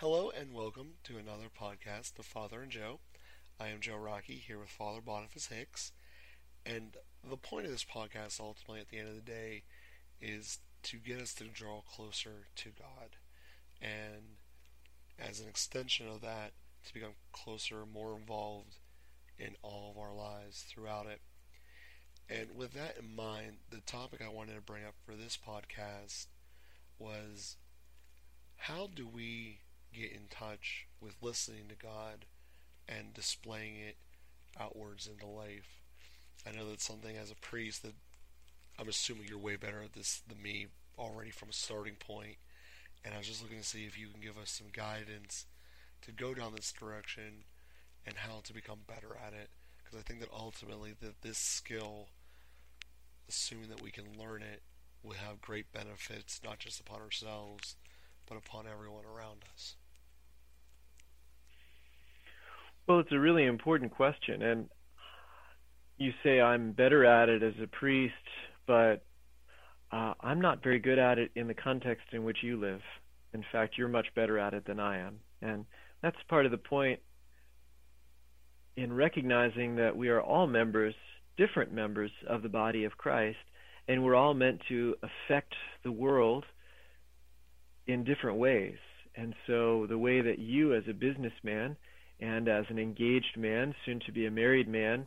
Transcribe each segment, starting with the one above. Hello and welcome to another podcast, The Father and Joe. I am Joe Rocky here with Father Boniface Hicks. And the point of this podcast ultimately at the end of the day is to get us to draw closer to God. And as an extension of that, to become closer, more involved in all of our lives throughout it. And with that in mind, the topic I wanted to bring up for this podcast was, how do we get in touch with listening to God and displaying it outwards into life? I know that's something as a priest that I'm assuming you're way better at this than me already from a starting point, and I was just looking to see if you can give us some guidance to go down this direction and how to become better at it, because I think that ultimately that this skill, assuming that we can learn it, will have great benefits not just upon ourselves but upon everyone around us. Well, it's a really important question, and you say I'm better at it as a priest, but I'm not very good at it in the context in which you live. In fact, you're much better at it than I am, and that's part of the point in recognizing that we are all members, different members of the body of Christ, and we're all meant to affect the world in different ways. And so the way that you as a businessman and as an engaged man, soon to be a married man,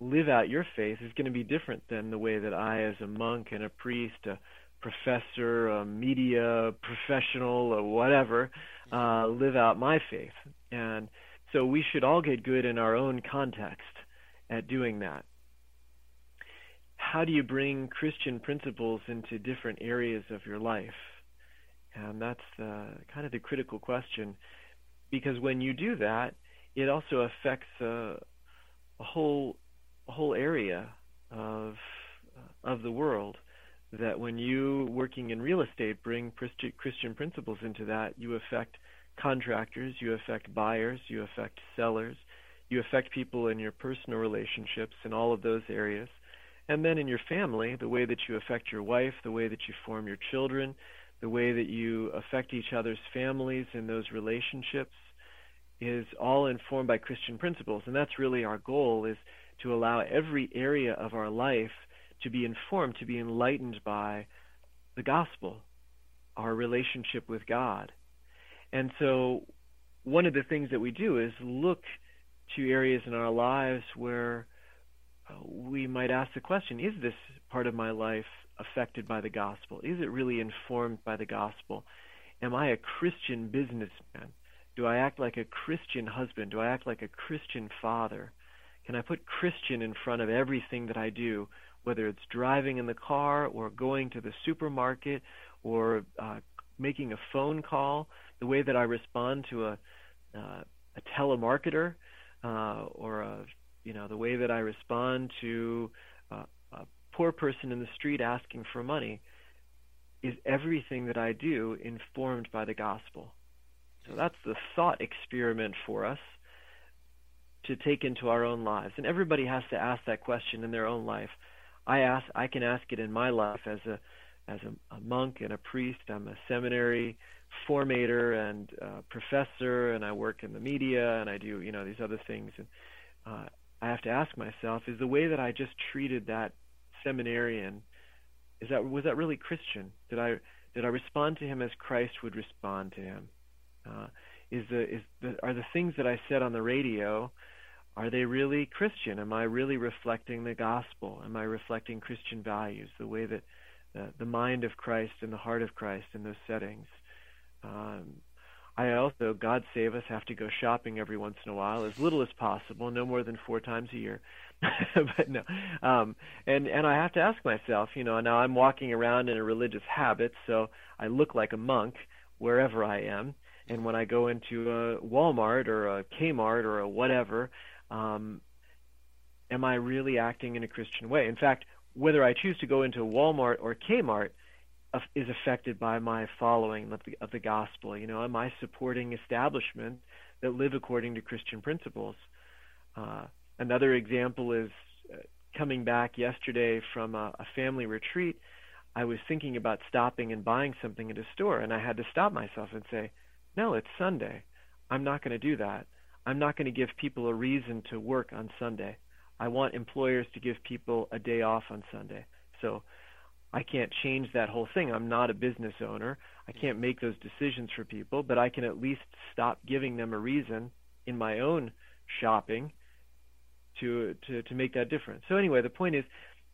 live out your faith is going to be different than the way that I as a monk and a priest, a professor, a media professional, or whatever, live out my faith. And so we should all get good in our own context at doing that. How do you bring Christian principles into different areas of your life? And that's kind of the critical question, because when you do that, it also affects a whole area of the world. That when you, working in real estate, bring Christian principles into that, you affect contractors, you affect buyers, you affect sellers, you affect people in your personal relationships in all of those areas. And then in your family, the way that you affect your wife, the way that you form your children, the way that you affect each other's families and those relationships is all informed by Christian principles. And that's really our goal, is to allow every area of our life to be informed, to be enlightened by the gospel, our relationship with God. And so one of the things that we do is look to areas in our lives where we might ask the question, is this part of my life affected by the gospel? Is it really informed by the gospel? Am I a Christian businessman? Do I act like a Christian husband? Do I act like a Christian father? Can I put Christian in front of everything that I do, whether it's driving in the car or going to the supermarket or making a phone call, the way that I respond to a telemarketer, or the way that I respond to poor person in the street asking for money? Is everything that I do informed by the gospel? So that's the thought experiment for us to take into our own lives. And everybody has to ask that question in their own life. I can ask it in my life as a monk and a priest. I'm a seminary formator and professor, and I work in the media, and I do these other things. And I have to ask myself, is the way that I just treated that seminarian, was that really Christian? Did I respond to him as Christ would respond to him? Are the things that I said on the radio, are they really Christian? Am I really reflecting the gospel? Am I reflecting Christian values, the way that the mind of Christ and the heart of Christ in those settings? I also, God save us, have to go shopping every once in a while, as little as possible, no more than 4 times a year. But no. And I have to ask myself, now I'm walking around in a religious habit, so I look like a monk wherever I am. And when I go into a Walmart or a Kmart or a whatever, am I really acting in a Christian way? In fact, whether I choose to go into Walmart or Kmart is affected by my following of the gospel. Am I supporting establishments that live according to Christian principles? Another example is coming back yesterday from a family retreat. I was thinking about stopping and buying something at a store, and I had to stop myself and say, No, it's Sunday. I'm not going to do that. I'm not going to give people a reason to work on Sunday. I want employers to give people a day off on Sunday. So I can't change that whole thing. I'm not a business owner. I can't make those decisions for people, but I can at least stop giving them a reason in my own shopping to make that difference. So anyway, the point is,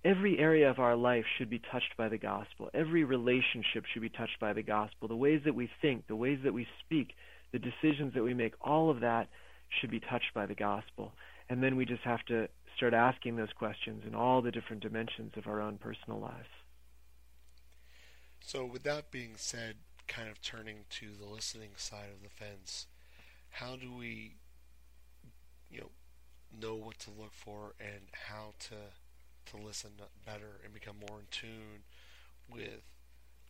every area of our life should be touched by the gospel. Every relationship should be touched by the gospel. The ways that we think, the ways that we speak, the decisions that we make, all of that should be touched by the gospel. And then we just have to start asking those questions in all the different dimensions of our own personal lives. So with that being said, kind of turning to the listening side of the fence, how do we, know what to look for and how to listen better and become more in tune with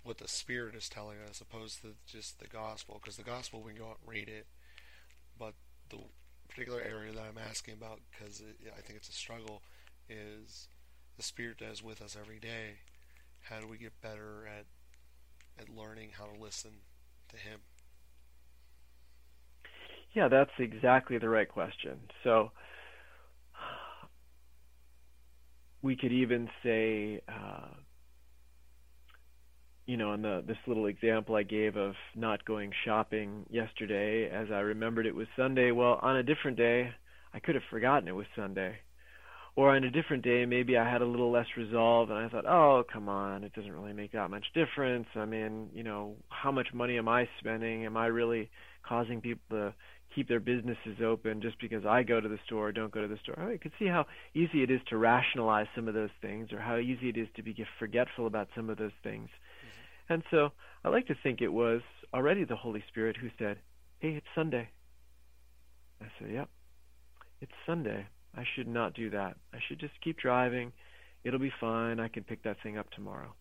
what the Spirit is telling us, opposed to just the gospel? Because the gospel, we can go out and read it, but the particular area that I'm asking about, because I think it's a struggle, is the Spirit that is with us every day. How do we get better at learning how to listen to Him? Yeah, that's exactly the right question. So we could even say, in this little example I gave of not going shopping yesterday, as I remembered it was Sunday, well, on a different day, I could have forgotten it was Sunday. Or on a different day, maybe I had a little less resolve, and I thought, oh, come on, it doesn't really make that much difference. I mean, how much money am I spending? Am I really causing people to keep their businesses open just because I go to the store or don't go to the store? You can see how easy it is to rationalize some of those things, or how easy it is to be forgetful about some of those things. Mm-hmm. And so I like to think it was already the Holy Spirit who said, hey, it's Sunday. I said, yep, it's Sunday. I should not do that. I should just keep driving. It'll be fine. I can pick that thing up tomorrow.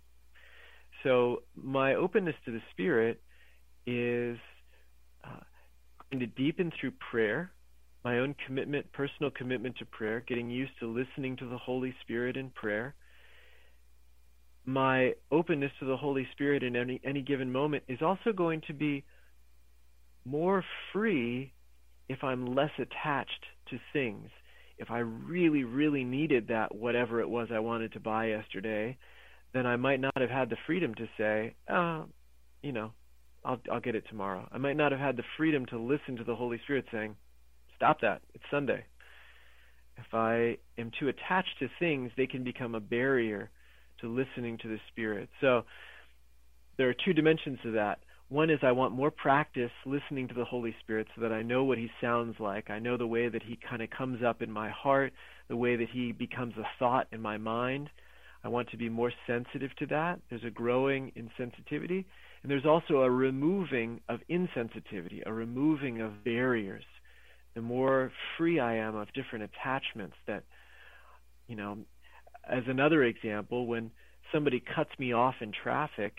So my openness to the Spirit is to deepen through prayer, my own commitment, personal commitment to prayer, getting used to listening to the Holy Spirit in prayer. My openness to the Holy Spirit in any given moment is also going to be more free if I'm less attached to things. If I really, really needed that whatever it was I wanted to buy yesterday, then I might not have had the freedom to say, I'll get it tomorrow. I might not have had the freedom to listen to the Holy Spirit saying, stop that, it's Sunday. If I am too attached to things, they can become a barrier to listening to the Spirit. So there are two dimensions to that. One is I want more practice listening to the Holy Spirit so that I know what He sounds like. I know the way that He kind of comes up in my heart, the way that He becomes a thought in my mind. I want to be more sensitive to that. There's a growing in sensitivity. And there's also a removing of insensitivity, a removing of barriers. The more free I am of different attachments that, as another example, when somebody cuts me off in traffic,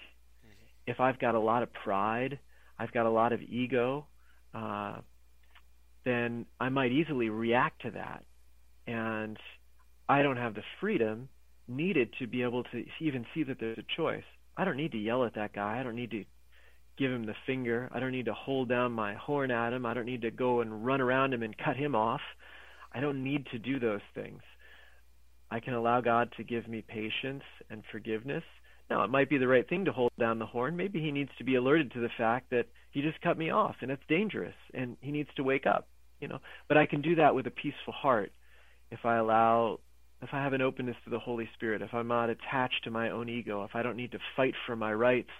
if I've got a lot of pride, I've got a lot of ego, then I might easily react to that. And I don't have the freedom needed to be able to even see that there's a choice. I don't need to yell at that guy. I don't need to give him the finger. I don't need to hold down my horn at him. I don't need to go and run around him and cut him off. I don't need to do those things. I can allow God to give me patience and forgiveness. Now, it might be the right thing to hold down the horn. Maybe he needs to be alerted to the fact that he just cut me off and it's dangerous and he needs to wake up, But I can do that with a peaceful heart if I have an openness to the Holy Spirit, if I'm not attached to my own ego, if I don't need to fight for my rights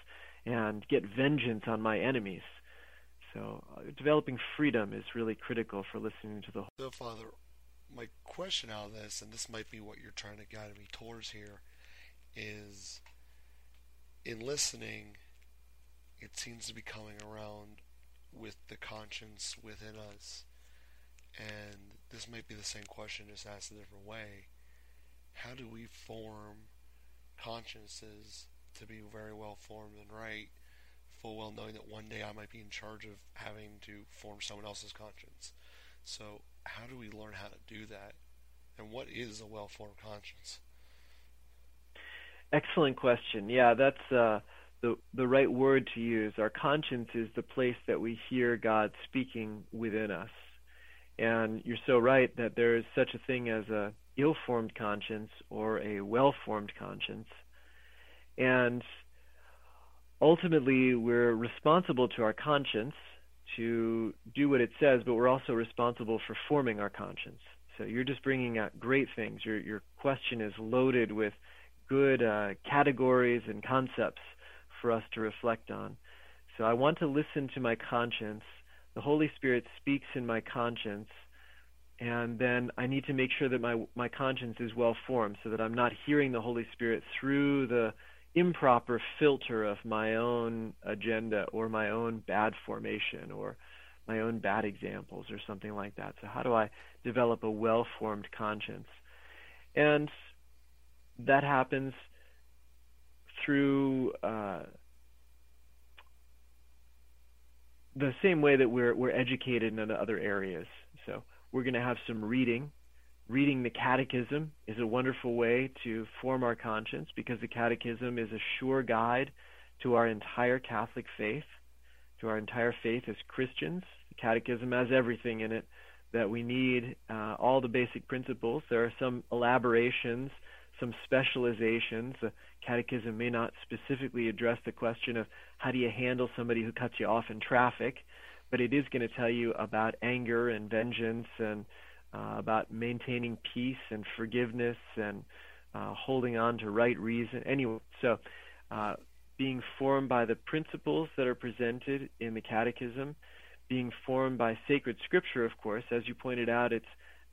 and get vengeance on my enemies. So developing freedom is really critical for listening to the Holy Spirit. So, Father, my question out of this, and this might be what you're trying to guide me towards here, is in listening, it seems to be coming around with the conscience within us. And this might be the same question, just asked a different way. How do we form consciences to be very well formed and right, full well knowing that one day I might be in charge of having to form someone else's conscience? So how do we learn how to do that? And what is a well-formed conscience? Excellent question. Yeah, that's the right word to use. Our conscience is the place that we hear God speaking within us. And you're so right that there is such a thing as a ill-formed conscience or a well-formed conscience. And ultimately, we're responsible to our conscience to do what it says, but we're also responsible for forming our conscience. So you're just bringing out great things. Your question is loaded with good categories and concepts for us to reflect on. So I want to listen to my conscience. The Holy Spirit speaks in my conscience, and then I need to make sure that my conscience is well formed, so that I'm not hearing the Holy Spirit through the improper filter of my own agenda or my own bad formation or my own bad examples or something like that. So how do I develop a well-formed conscience? And that happens through the same way that we're educated in other areas. So we're going to have some reading. Reading the Catechism is a wonderful way to form our conscience, because the Catechism is a sure guide to our entire Catholic faith, to our entire faith as Christians. The Catechism has everything in it that we need, all the basic principles. There are some elaborations, some specializations. The Catechism may not specifically address the question of how do you handle somebody who cuts you off in traffic, but it is going to tell you about anger and vengeance and about maintaining peace and forgiveness and holding on to right reason. Anyway, so being formed by the principles that are presented in the Catechism, being formed by sacred scripture, of course. As you pointed out, it's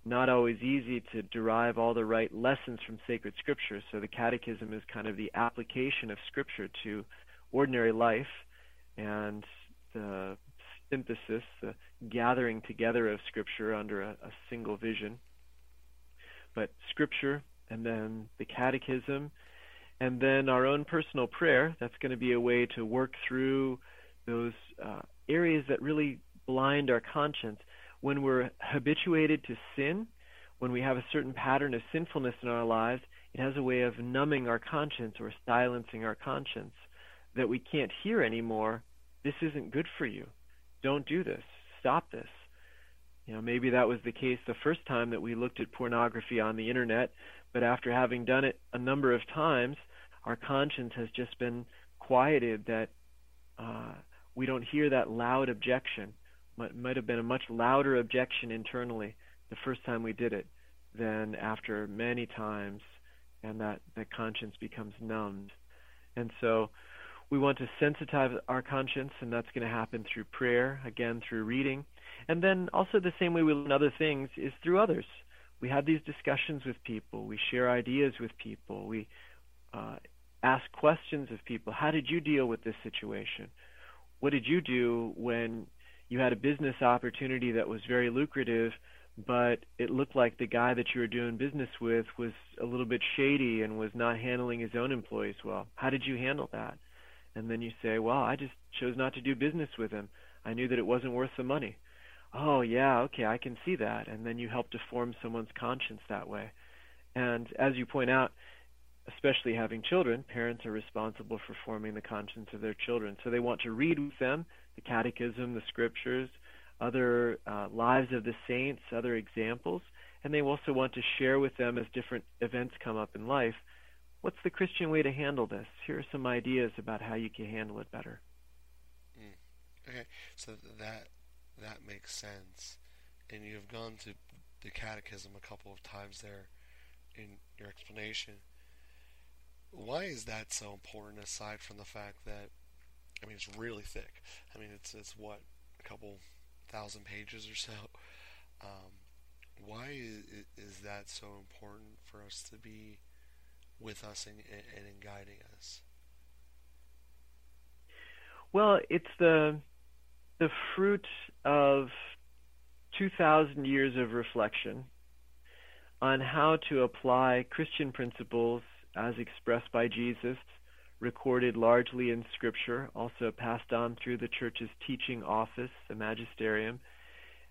not always easy to derive all the right lessons from sacred scripture. So the Catechism is kind of the application of scripture to ordinary life, and the synthesis, the gathering together of scripture under a single vision. But scripture, and then the Catechism, and then our own personal prayer. That's going to be a way to work through those areas that really blind our conscience. When we're habituated to sin, when we have a certain pattern of sinfulness in our lives, it has a way of numbing our conscience or silencing our conscience, that we can't hear anymore, this isn't good for you. Don't do this. Stop this. You know, maybe that was the case the first time that we looked at pornography on the internet, but after having done it a number of times, our conscience has just been quieted, that we don't hear that loud objection. It might have been a much louder objection internally the first time we did it than after many times, and that conscience becomes numbed. And so we want to sensitize our conscience, and that's going to happen through prayer, again through reading. And then also the same way we learn other things is through others. We have these discussions with people. We share ideas with people. We ask questions of people. How did you deal with this situation? What did you do when you had a business opportunity that was very lucrative, but it looked like the guy that you were doing business with was a little bit shady and was not handling his own employees well? How did you handle that? And then you say, well, I just chose not to do business with him. I knew that it wasn't worth the money. Oh, yeah, okay, I can see that. And then you help to form someone's conscience that way. And as you point out, especially having children, parents are responsible for forming the conscience of their children. So they want to read with them the Catechism, the scriptures, other lives of the saints, other examples. And they also want to share with them, as different events come up in life, what's the Christian way to handle this? Here are some ideas about how you can handle it better. Okay, so that makes sense. And you've gone to the Catechism a couple of times there in your explanation. Why is that so important, aside from the fact that, I mean, it's really thick. I mean, it's what, a couple thousand pages or so. Why is that so important for us to be with us and in guiding us? Well, it's the fruit of 2,000 years of reflection on how to apply Christian principles as expressed by Jesus, recorded largely in Scripture, also passed on through the Church's teaching office, the Magisterium,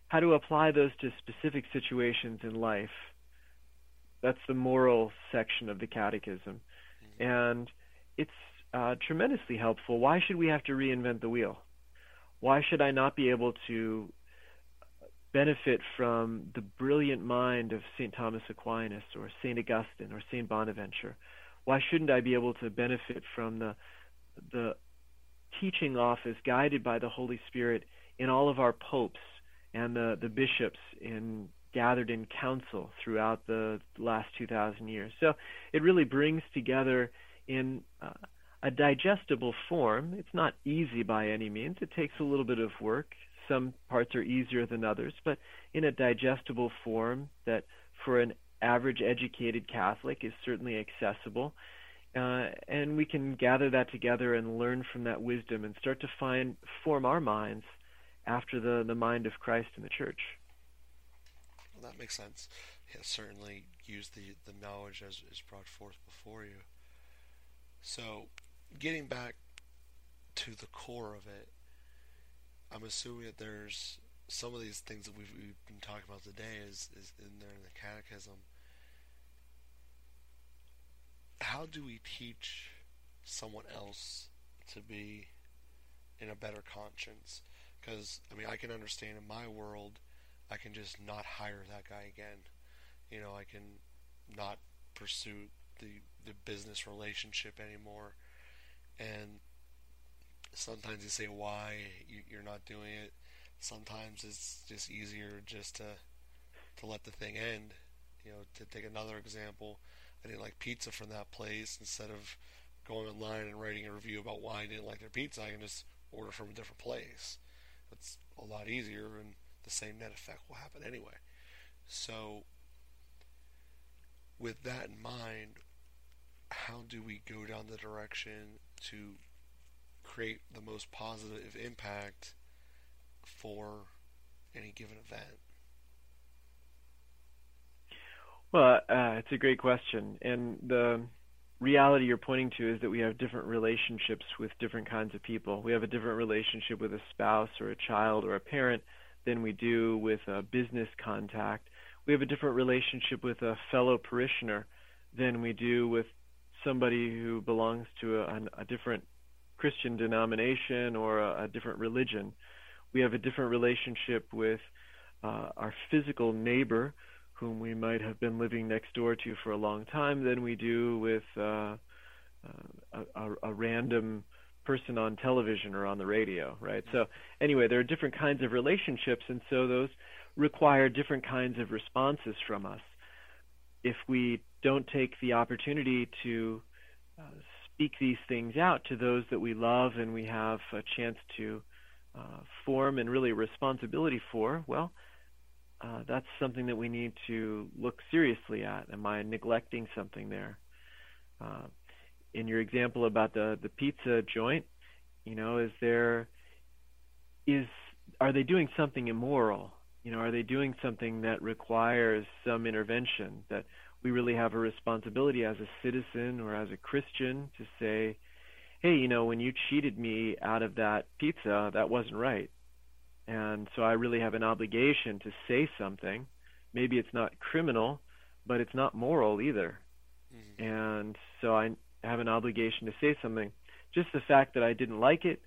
how to apply those to specific situations in life. That's the moral section of the Catechism. And it's tremendously helpful. Why should we have to reinvent the wheel? Why should I not be able to benefit from the brilliant mind of St. Thomas Aquinas or St. Augustine or St. Bonaventure? Why shouldn't I be able to benefit from the teaching office guided by the Holy Spirit in all of our popes and the bishops gathered in council throughout the last 2,000 years? So it really brings together in a digestible form. It's not easy by any means. It takes a little bit of work. Some parts are easier than others, but in a digestible form that for an average educated Catholic is certainly accessible. And we can gather that together and learn from that wisdom and start to form our minds after the mind of Christ in the Church. Well, that makes sense. Yeah, certainly use the knowledge as is brought forth before you. So getting back to the core of it, I'm assuming that there's some of these things that we've been talking about today is in there in the Catechism. How do we teach someone else to be in a better conscience? Because, I mean, I can understand in my world, I can just not hire that guy again. You know, I can not pursue the business relationship anymore. And sometimes you say why you're not doing it. Sometimes it's just easier just to let the thing end. You know, to take another example, I didn't like pizza from that place. Instead of going online and writing a review about why I didn't like their pizza, I can just order from a different place. That's a lot easier, and the same net effect will happen anyway. So with that in mind, how do we go down the direction to create the most positive impact for any given event? Well, it's a great question. And the reality you're pointing to is that we have different relationships with different kinds of people. We have a different relationship with a spouse or a child or a parent than we do with a business contact. We have a different relationship with a fellow parishioner than we do with somebody who belongs to a different Christian denomination or a different religion. We have a different relationship with our physical neighbor, whom we might have been living next door to for a long time, than we do with a random person on television or on the radio, right? So anyway, there are different kinds of relationships, and so those require different kinds of responses from us. If we don't take the opportunity to speak these things out to those that we love and we have a chance to form and really a responsibility for, well, that's something that we need to look seriously at. Am I neglecting something there? In your example about the pizza joint, you know, are they doing something immoral? You know, are they doing something that requires some intervention? That we really have a responsibility as a citizen or as a Christian to say, hey, you know, when you cheated me out of that pizza, that wasn't right. And so I really have an obligation to say something. Maybe it's not criminal, but it's not moral either. Mm-hmm. And so I have an obligation to say something. Just the fact that I didn't like it,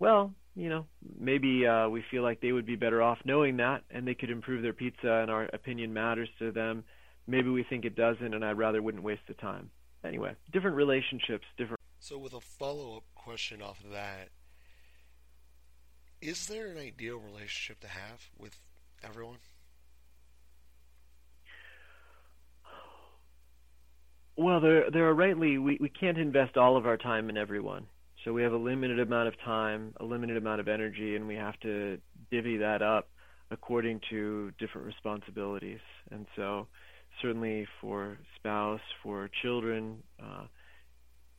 well, you know, maybe we feel like they would be better off knowing that, and they could improve their pizza, and our opinion matters to them. Maybe we think it doesn't, and I rather wouldn't waste the time. Anyway, different relationships, different. So with a follow-up question off of that, is there an ideal relationship to have with everyone? Well, there are rightly, we can't invest all of our time in everyone. So we have a limited amount of time, a limited amount of energy, and we have to divvy that up according to different responsibilities. And so certainly for spouse, for children,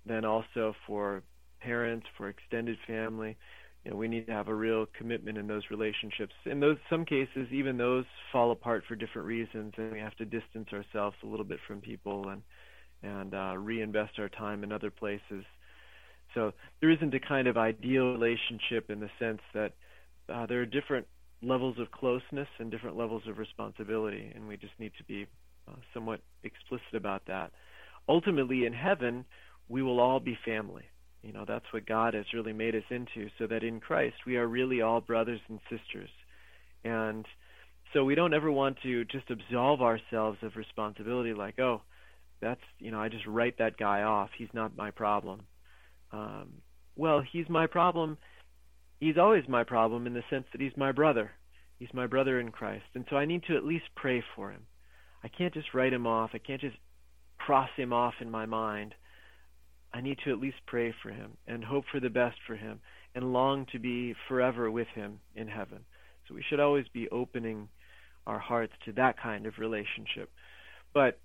then also for parents, for extended family, you know, we need to have a real commitment in those relationships. In some cases, even those fall apart for different reasons, and we have to distance ourselves a little bit from people and reinvest our time in other places. So there isn't a kind of ideal relationship in the sense that there are different levels of closeness and different levels of responsibility, and we just need to be somewhat explicit about that. Ultimately, in heaven, we will all be family. You know, that's what God has really made us into, so that in Christ we are really all brothers and sisters. And so we don't ever want to just absolve ourselves of responsibility, like, oh, that's, you know, I just write that guy off. He's not my problem. Well, he's my problem. He's always my problem in the sense that he's my brother. He's my brother in Christ. And so I need to at least pray for him. I can't just write him off. I can't just cross him off in my mind. I need to at least pray for him and hope for the best for him and long to be forever with him in heaven. So we should always be opening our hearts to that kind of relationship. But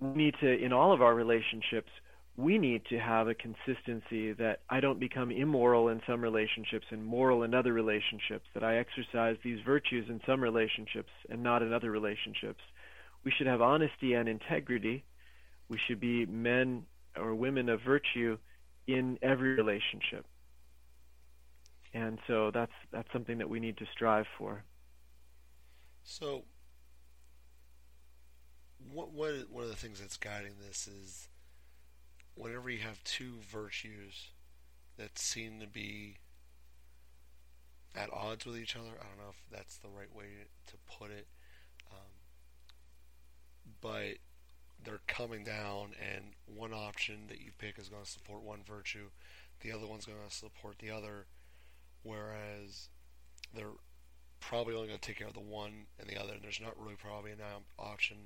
we need to, in all of our relationships, we need to have a consistency that I don't become immoral in some relationships and moral in other relationships, that I exercise these virtues in some relationships and not in other relationships. We should have honesty and integrity. We should be men or women of virtue in every relationship. And so that's something that we need to strive for. So one of the things that's guiding this is whenever you have two virtues that seem to be at odds with each other, I don't know if that's the right way to put it, but they're coming down, and one option that you pick is going to support one virtue, the other one's going to support the other, whereas they're probably only going to take care of the one and the other, and there's not really probably an option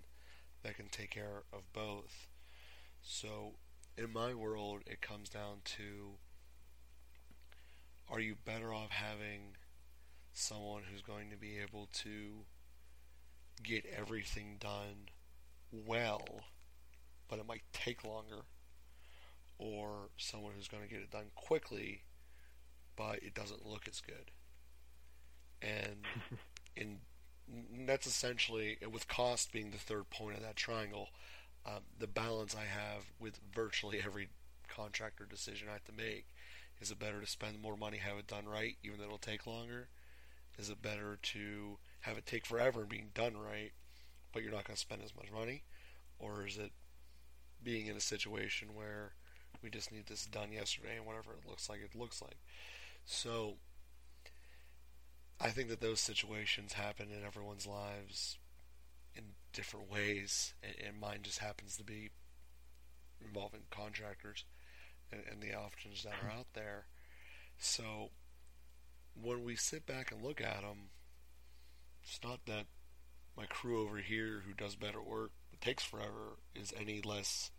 that can take care of both. So in my world, it comes down to, are you better off having someone who's going to be able to get everything done well, but it might take longer, or someone who's going to get it done quickly, but it doesn't look as good? And that's essentially, with cost being the third point of that triangle, the balance I have with virtually every contract or decision I have to make. Is it better to spend more money, have it done right, even though it'll take longer? Is it better to have it take forever being done right, but you're not going to spend as much money? Or is it being in a situation where we just need this done yesterday and whatever it looks like, it looks like? So I think that those situations happen in everyone's lives in different ways, and mine just happens to be involving contractors and the options that are out there. So when we sit back and look at them, it's not that my crew over here who does better work, it takes forever, is any less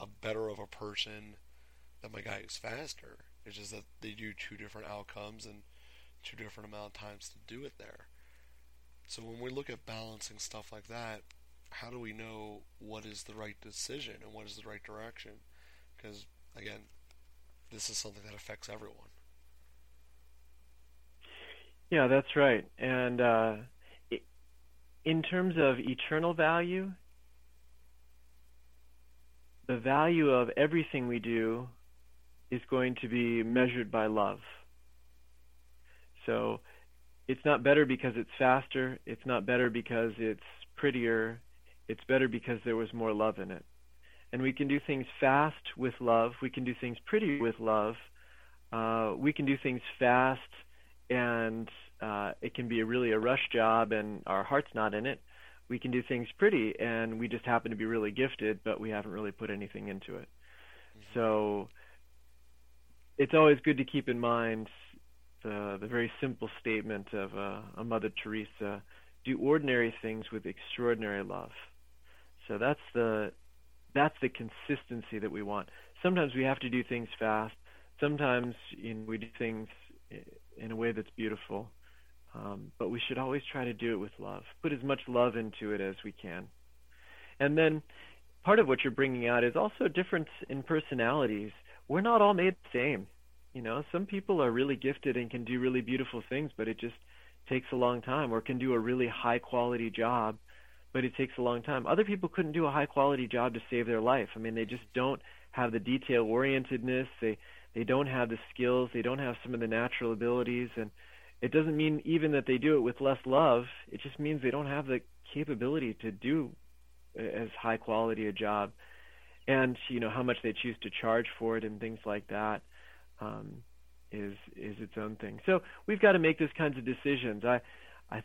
a better of a person than my guy who's faster. It's just that they do two different outcomes and two different amount of times to do it there. So when we look at balancing stuff like that, how do we know what is the right decision and what is the right direction? Because, again, this is something that affects everyone. Yeah, that's right. And in terms of eternal value, the value of everything we do is going to be measured by love. So it's not better because it's faster. It's not better because it's prettier. It's better because there was more love in it. And we can do things fast with love. We can do things pretty with love. We can do things fast, and it can be really a rush job and our heart's not in it. We can do things pretty, and we just happen to be really gifted, but we haven't really put anything into it. Mm-hmm. So it's always good to keep in mind the very simple statement of a Mother Teresa: do ordinary things with extraordinary love. So that's the consistency that we want. Sometimes we have to do things fast. Sometimes we do things in a way that's beautiful. But we should always try to do it with love. Put as much love into it as we can. And then part of what you're bringing out is also a difference in personalities. We're not all made the same. You know, some people are really gifted and can do really beautiful things, but it just takes a long time, or can do a really high-quality job, but it takes a long time. Other people couldn't do a high-quality job to save their life. I mean, they just don't have the detail-orientedness. They don't have the skills. They don't have some of the natural abilities. And it doesn't mean even that they do it with less love. It just means they don't have the capability to do as high-quality a job and how much they choose to charge for it and things like that is its own thing. So we've got to make those kinds of decisions. I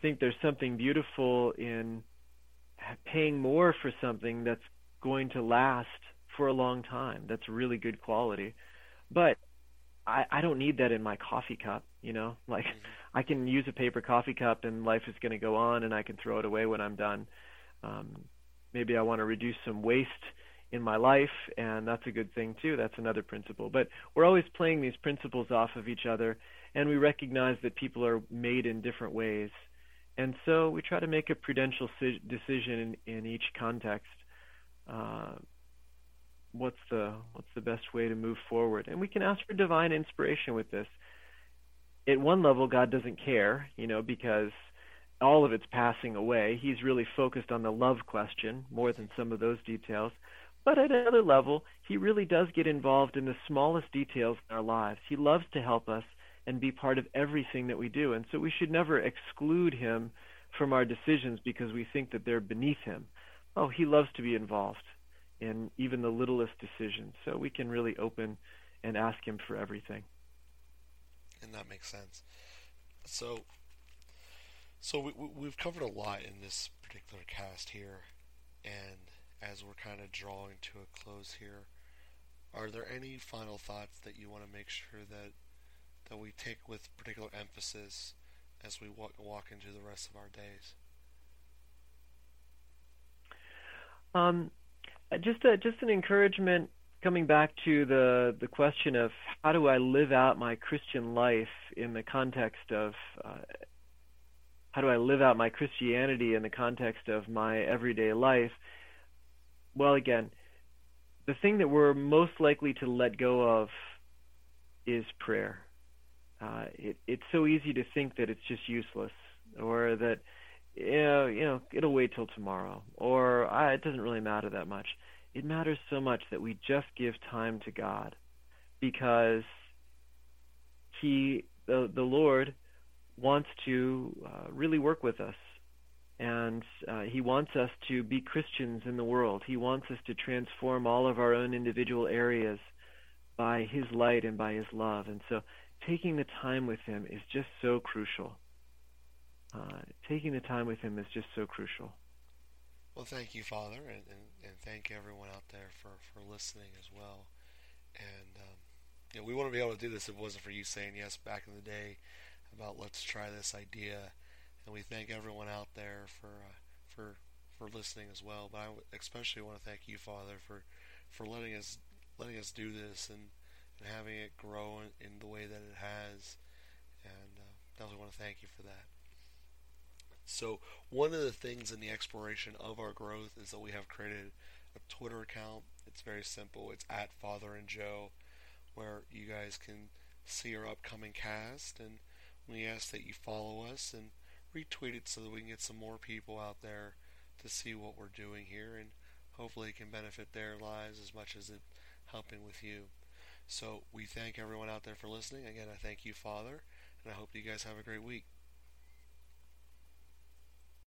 think there's something beautiful in paying more for something that's going to last for a long time. That's really good quality. But I don't need that in my coffee cup, like I can use a paper coffee cup and life is going to go on and I can throw it away when I'm done. Maybe I want to reduce some waste in my life, and that's a good thing too. That's another principle. But we're always playing these principles off of each other, and we recognize that people are made in different ways. And so we try to make a prudential decision in each context. What's the best way to move forward? And we can ask for divine inspiration with this. At one level, God doesn't care, because all of it's passing away. He's really focused on the love question more than some of those details. But at another level, he really does get involved in the smallest details in our lives. He loves to help us and be part of everything that we do. And so we should never exclude him from our decisions because we think that they're beneath him. Oh, he loves to be involved in even the littlest decisions. So we can really open and ask him for everything. And that makes sense. So we've covered a lot in this particular cast here, and as we're kind of drawing to a close here, are there any final thoughts that you want to make sure that we take with particular emphasis as we walk into the rest of our days? Just an encouragement, coming back to the question of how do I live out my Christian life in the context of how do I live out my Christianity in the context of my everyday life? Well, again, the thing that we're most likely to let go of is prayer. It's so easy to think that it's just useless, or that it'll wait till tomorrow, or it doesn't really matter that much. It matters so much that we just give time to God, because the Lord wants to really work with us, and he wants us to be Christians in the world. He wants us to transform all of our own individual areas by his light and by his love. And so taking the time with him is just so crucial. Well, thank you, Father, and thank everyone out there for listening as well. And we wouldn't be able to do this if it wasn't for you saying yes back in the day about let's try this idea, and we thank everyone out there for listening as well. But I especially want to thank you, Father, for letting us do this and having it grow in the way that it has, and definitely want to thank you for that. So one of the things in the exploration of our growth is that we have created a Twitter account. It's very simple. It's @FatherandJoe, where you guys can see our upcoming cast, and we ask that you follow us and retweet it so that we can get some more people out there to see what we're doing here, and hopefully it can benefit their lives as much as it helping with you. So we thank everyone out there for listening. Again, I thank you, Father, and I hope you guys have a great week.